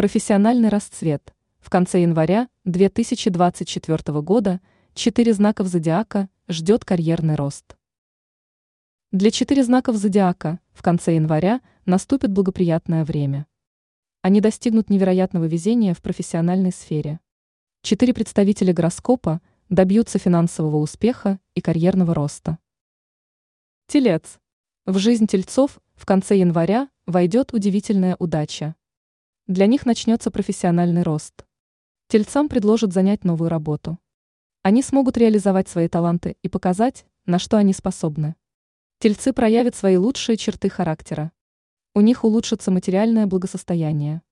Профессиональный расцвет. В конце января 2024 года 4 знаков зодиака ждет карьерный рост. Для 4 знаков зодиака в конце января наступит благоприятное время. Они достигнут невероятного везения в профессиональной сфере. 4 представителя гороскопа добьются финансового успеха и карьерного роста. Телец. В жизнь тельцов в конце января войдет удивительная удача. Для них начнется профессиональный рост. Тельцам предложат занять новую работу. Они смогут реализовать свои таланты и показать, на что они способны. Тельцы проявят свои лучшие черты характера. У них улучшится материальное благосостояние.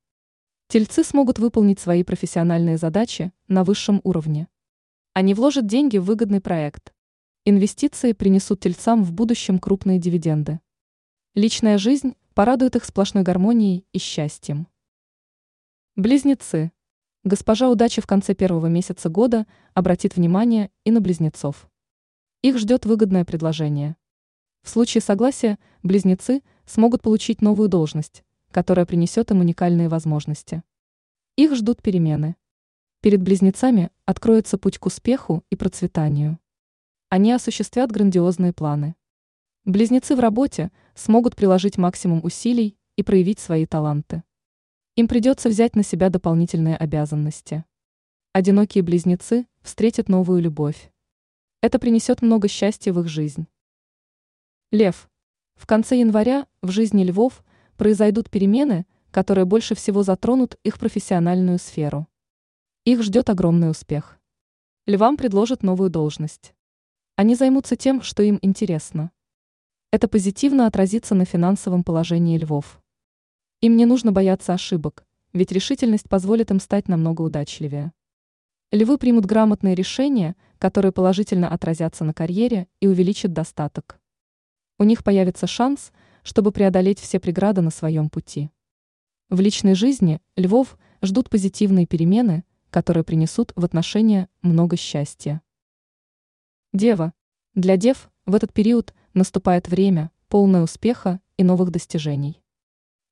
Тельцы смогут выполнить свои профессиональные задачи на высшем уровне. Они вложат деньги в выгодный проект. Инвестиции принесут тельцам в будущем крупные дивиденды. Личная жизнь порадует их сплошной гармонией и счастьем. Близнецы. Госпожа удачи в конце первого месяца года обратит внимание и на близнецов. Их ждет выгодное предложение. В случае согласия близнецы смогут получить новую должность, которая принесет им уникальные возможности. Их ждут перемены. Перед близнецами откроется путь к успеху и процветанию. Они осуществят грандиозные планы. Близнецы в работе смогут приложить максимум усилий и проявить свои таланты. Им придется взять на себя дополнительные обязанности. Одинокие близнецы встретят новую любовь. Это принесет много счастья в их жизнь. Лев. В конце января в жизни львов произойдут перемены, которые больше всего затронут их профессиональную сферу. Их ждет огромный успех. Львам предложат новую должность. Они займутся тем, что им интересно. Это позитивно отразится на финансовом положении львов. Им не нужно бояться ошибок, ведь решительность позволит им стать намного удачливее. Львы примут грамотные решения, которые положительно отразятся на карьере и увеличат достаток. У них появится шанс, чтобы преодолеть все преграды на своем пути. В личной жизни львов ждут позитивные перемены, которые принесут в отношения много счастья. Дева. Для дев в этот период наступает время, полное успеха и новых достижений.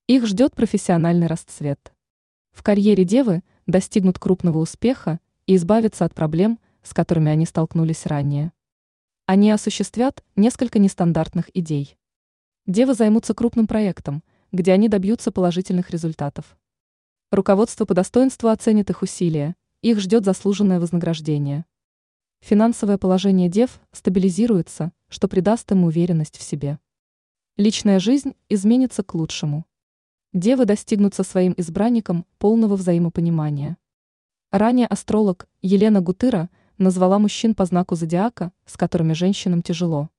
Их ждет профессиональный расцвет. В карьере девы достигнут крупного успеха и избавятся от проблем, с которыми они столкнулись ранее. Они осуществят несколько нестандартных идей. Девы займутся крупным проектом, где они добьются положительных результатов. Руководство по достоинству оценит их усилия, их ждет заслуженное вознаграждение. Финансовое положение дев стабилизируется, что придаст им уверенность в себе. Личная жизнь изменится к лучшему. Девы достигнут со своим избранником полного взаимопонимания. Ранее астролог Елена Гутыра назвала мужчин по знаку зодиака, с которыми женщинам тяжело.